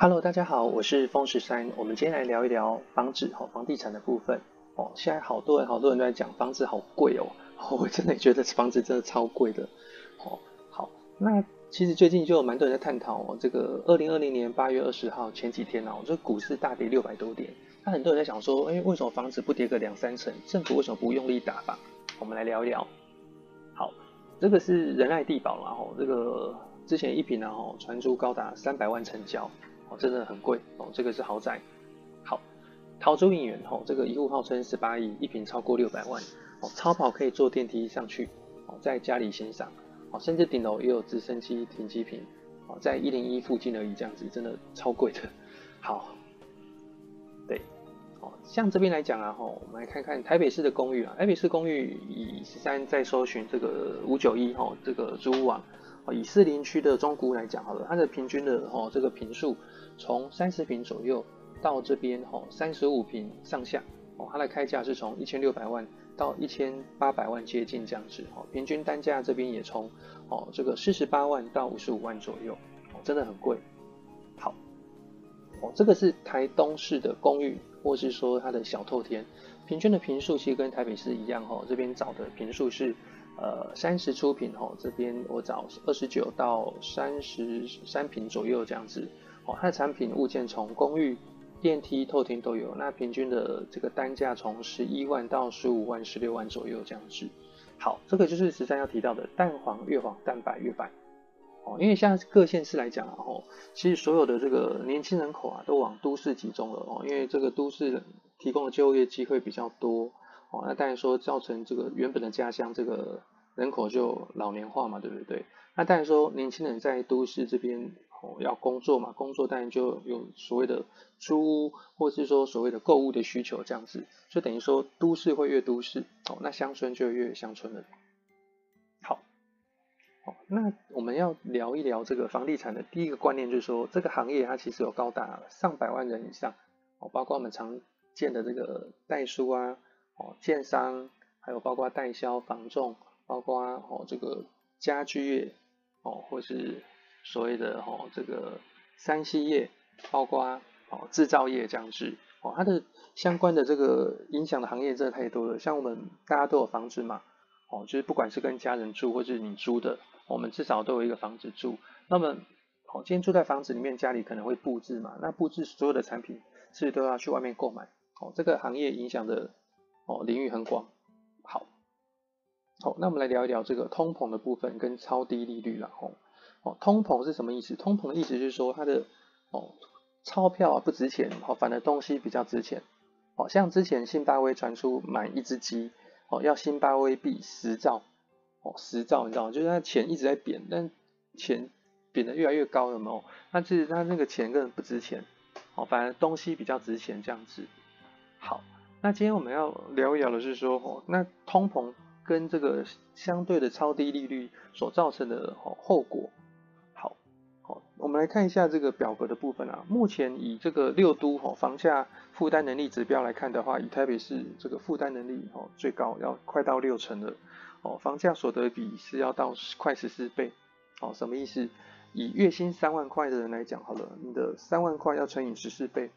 Hello， 大家好，我是风13。我们今天来聊一聊房子房地产的部分。现在好多人都在讲房子好贵，我真的觉得房子真的超贵的。好，那其实最近就有蛮多人在探讨这个2020年8月20号前几天这股市大跌600多点。那很多人在想说，为什么房子不跌个2-3成？政府为什么不用力打吧？我们来聊一聊。好，这个是仁爱地堡啦，这个之前一坪传出高达300万成交。真的很贵，这个是豪宅。好，桃竹影园，这个一户号称18亿，一坪超过600万，超跑可以坐电梯上去，在家里欣赏，甚至顶楼也有直升机停机坪，在101附近而已，这样子真的超贵的。好，对，像这边来讲，我们来看看台北市的公寓啊。台北市公寓以13在搜寻这个591，这个租屋网。以士林区的中古来讲好了，它的平均的，这个坪数从30坪左右到这边，35坪上下，它的开价是从1600万到1800万接近这样子，平均单价这边也从，这个48万到55万左右，真的很贵。好，这个是台东市的公寓或是说它的小透天，平均的坪数其实跟台北市一样，这边找的坪数是30出坪，这边我找29到33坪左右这样子，它的产品物件从公寓、电梯、透天都有，那平均的这个单价从11万到15万、16万左右这样子。好，这个就是13要提到的蛋黄、月黄、蛋白、月白，因为像各县市来讲，其实所有的这个年轻人口啊都往都市集中了，因为这个都市提供的就业机会比较多，那当然说造成这个原本的家乡这个人口就老年化嘛，对不对？那当然说年轻人在都市这边，要工作嘛，工作当然就有所谓的租屋或是说所谓的购物的需求这样子，就等于说都市会越都市，那乡村就越乡村了。好，那我们要聊一聊这个房地产的第一个观念，就是说这个行业它其实有高达100万人以上，包括我们常见的这个代书啊，建商，还有包括代销、房仲，包括这个家居业，或是所谓的这个3C业，包括制造业这样子，它的相关的这个影响的行业真的太多了。像我们大家都有房子嘛，就是不管是跟家人住或是你租的，我们至少都有一个房子住。那么，今天住在房子里面，家里可能会布置嘛，那布置所有的产品是都要去外面购买，这个行业影响的领域很广。好，那我们来聊一聊这个通膨的部分跟超低利率啦。通膨是什么意思？通膨的意思就是说它的钞票啊不值钱，反而东西比较值钱。像之前辛巴威传出买一只鸡，要辛巴威币10兆，10兆你知道吗？就是它钱一直在贬，但钱贬得越来越高了嘛。那其实它那个钱根本不值钱，反而东西比较值钱这样子。好。那今天我们要聊一聊的是说，那通膨跟这个相对的超低利率所造成的后果。好，我们来看一下这个表格的部分啊。目前以这个6都房价负担能力指标来看的话，以台北市这个负担能力最高，要快到6成了。房价所得比是要到快14倍。什么意思？以月薪3万块的人来讲好了，你的3万块要乘以14倍，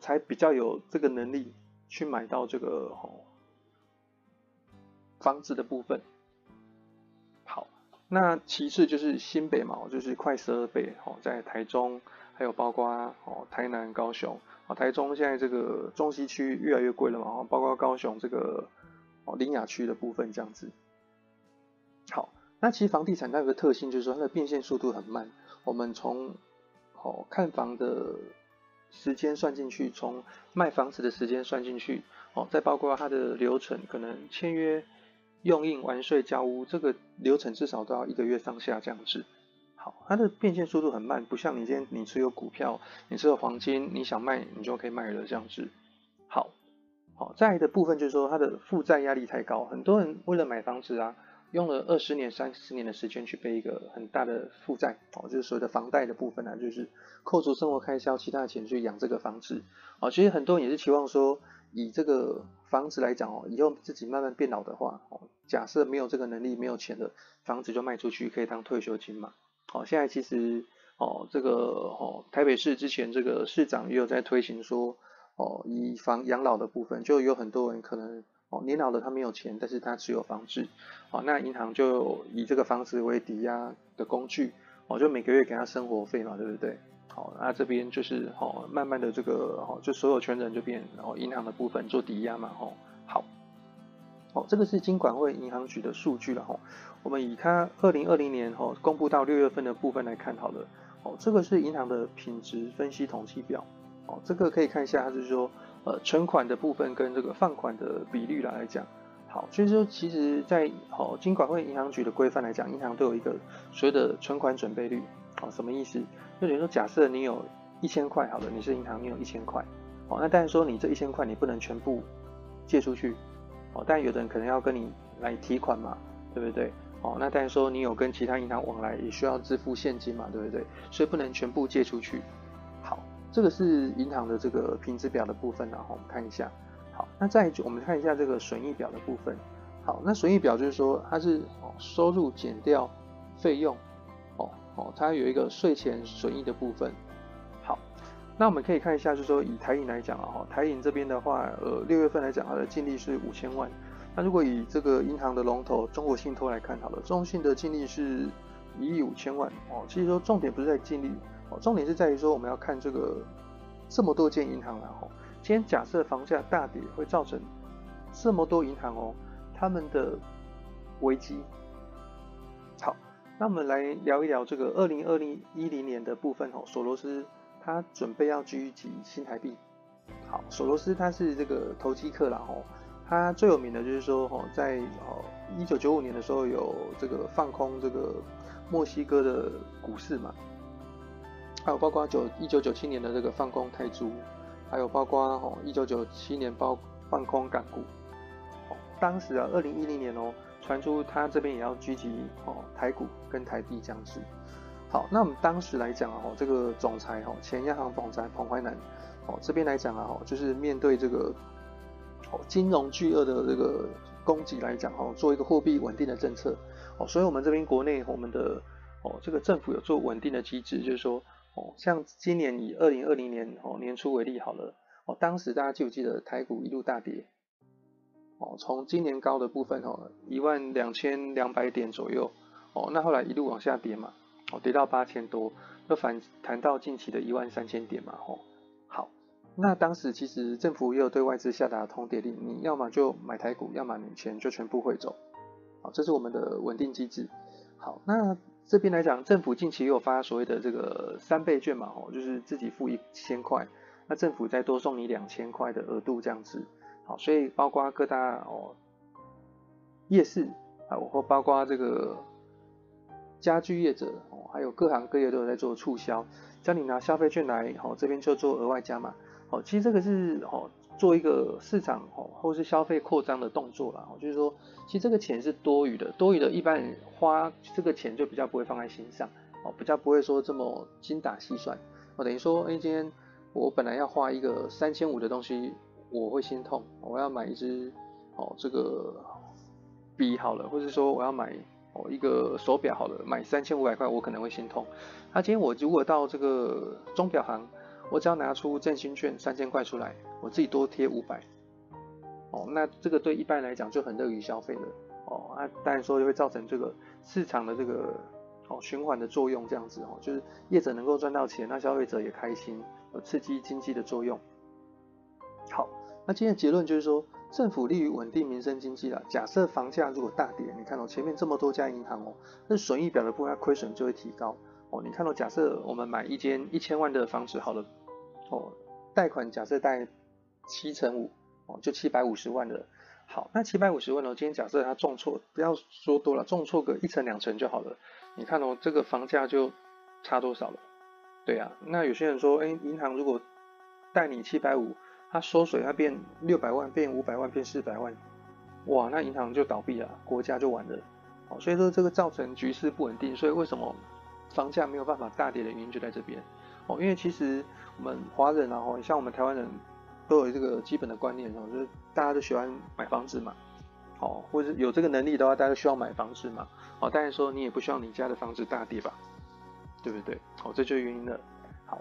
才比较有这个能力去买到这个房子的部分。好，那其次就是新北嘛，就是快12倍，在台中，还有包括台南、高雄，台中现在这个中西区越来越贵了嘛，包括高雄这个苓雅区的部分这样子。好，那其实房地产它有个特性，就是说它的变现速度很慢。我们从看房的时间算进去，从卖房子的时间算进去，再包括它的流程，可能签约、用印、完税、交屋，这个流程至少都要1个月上下这样子。好，它的变现速度很慢，不像你今天你持有股票、你持有黄金，你想卖你就可以卖了这样子。好，再来的部分就是说它的负债压力太高，很多人为了买房子啊，用了20年、30年的时间去背一个很大的负债，就是所谓的房贷的部分啊，就是扣除生活开销，其他的钱去养这个房子。其实很多人也是期望说，以这个房子来讲，以后自己慢慢变老的话，假设没有这个能力、没有钱的，房子就卖出去可以当退休金嘛。现在其实哦，这个哦，台北市之前这个市长也有在推行说，哦，以防养老的部分，就有很多人可能哦年老了他没有钱，但是他持有房子，哦，那银行就以这个房子为抵押的工具，哦，就每个月给他生活费嘛，对不对？好，那这边就是哦，慢慢的这个哦，就所有权人就变哦银行的部分做抵押嘛，哦，好。哦，这个是金管会银行局的数据了哈。我们以它2020年哈公布到6月份的部分来看好了。哦，这个是银行的品质分析统计表。哦，这个可以看一下，它就是说存款的部分跟这个放款的比率来讲。好，所以说其实在哦金管会银行局的规范来讲，银行都有一个所谓的存款准备率。哦，什么意思？就等于说，假设你有1000块好了，你是银行，你有1000块。哦，那当然说你这1000块你不能全部借出去。哦，但有的人可能要跟你来提款嘛，对不对？哦，那但是说你有跟其他银行往来，也需要支付现金嘛，对不对？所以不能全部借出去。好，这个是银行的这个品质表的部分，然后我们看一下。好，那再我们看一下这个损益表的部分。好，那损益表就是说它是收入减掉费用，它有一个税前损益的部分。好。那我们可以看一下，就是说以台银来讲啊，台银这边的话，6月份来讲，它的净利是5000万。那如果以这个银行的龙头中国信托来看好了，中信的净利是1亿5000万哦。其实说重点不是在净利哦，重点是在于说我们要看这个这么多间银行啦哦。今天假设房价大跌会造成这么多银行哦，他们的危机。好，那我们来聊一聊这个2010年的部分哦，索罗斯。他准备要狙击新台币。好，索罗斯他是这个投机客啦吼，他最有名的就是说吼，在1995年的时候有这个放空这个墨西哥的股市嘛，还有包括1997年的这个放空泰铢，还有包括吼1997年放空港股。当时啊，2010年哦，传出他这边也要狙击哦台股跟台币这样子。好，那我们当时来讲哦，这个总裁哦，前央行总裁彭淮南哦，这边来讲啊，就是面对这个哦金融巨鳄的这个攻击来讲哦，做一个货币稳定的政策哦，所以我们这边国内我们的哦这个政府有做稳定的机制，就是说哦，像今年以2020年哦年初为例好了哦，当时大家记不记得台股一路大跌哦，从今年高的部分哦12200点左右哦，那后来一路往下跌嘛。跌到8000多，又反弹到近期的13000点嘛，吼。好，那当时其实政府也有对外资下达通牒令，你要么就买台股，要么你钱就全部汇走。好，这是我们的稳定机制。好，那这边来讲，政府近期也有发所谓的这个3倍券嘛，吼，就是自己付1000块，那政府再多送你2000块的额度这样子。好，所以包括各大哦夜市啊，或包括这个。家具业者哦，还有各行各业都有在做促销，只要你拿消费券来哦，这边就做额外加码哦。其实这个是哦，做一个市场哦，或是消费扩张的动作啦。就是说，其实这个钱是多余的，多余的一般人花这个钱就比较不会放在心上哦，比较不会说这么精打细算哦。等于说，哎，今天我本来要花一个3500的东西，我会心痛，我要买一支哦这个笔好了，或者说我要买。哦，一个手表好了，买3500块我可能会心痛。那今天我如果到这个钟表行，我只要拿出振兴券3000块出来，我自己多贴500。哦，那这个对一般人来讲就很乐于消费了。哦，那当然说就会造成这个市场的这个哦循环的作用，这样子哦，就是业者能够赚到钱，那消费者也开心，有刺激经济的作用。好，那今天的结论就是说。政府利于稳定民生经济啦。假设房价如果大跌，你看哦，前面这么多家银行哦，那损益表的部分它亏损就会提高哦。你看哦，假设我们买一间1000万的房子好了哦，贷款假设贷7%5%哦，就750万了。好，那750万哦，今天假设它重挫，不要说多了，重挫个1成2成就好了。你看哦，这个房价就差多少了？对啊，那有些人说，哎，银行如果贷你750。它缩水，它变600万，变500万，变400万，哇，那银行就倒闭了，国家就完了。哦，所以说这个造成局势不稳定，所以为什么房价没有办法大跌的原因就在这边。哦，因为其实我们华人啊，像我们台湾人都有这个基本的观念哦，就是大家都喜欢买房子嘛，哦，或者有这个能力的话，大家都需要买房子嘛。哦，当然说你也不希望你家的房子大跌吧。对不对？哦，这就是原因了。好，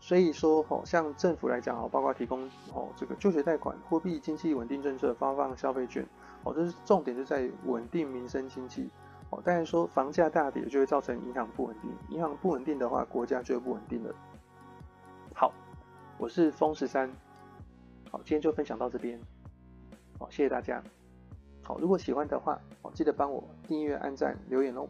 所以说哦，像政府来讲哦，包括提供哦这个就学贷款、货币经济稳定政策、发放消费券，哦，这是重点，就在稳定民生经济。哦，当然说房价大跌就会造成银行不稳定，银行不稳定的话，国家就会不稳定了。好，我是风13，好，今天就分享到这边，好，谢谢大家。好，如果喜欢的话，记得帮我订阅、按赞、留言哦。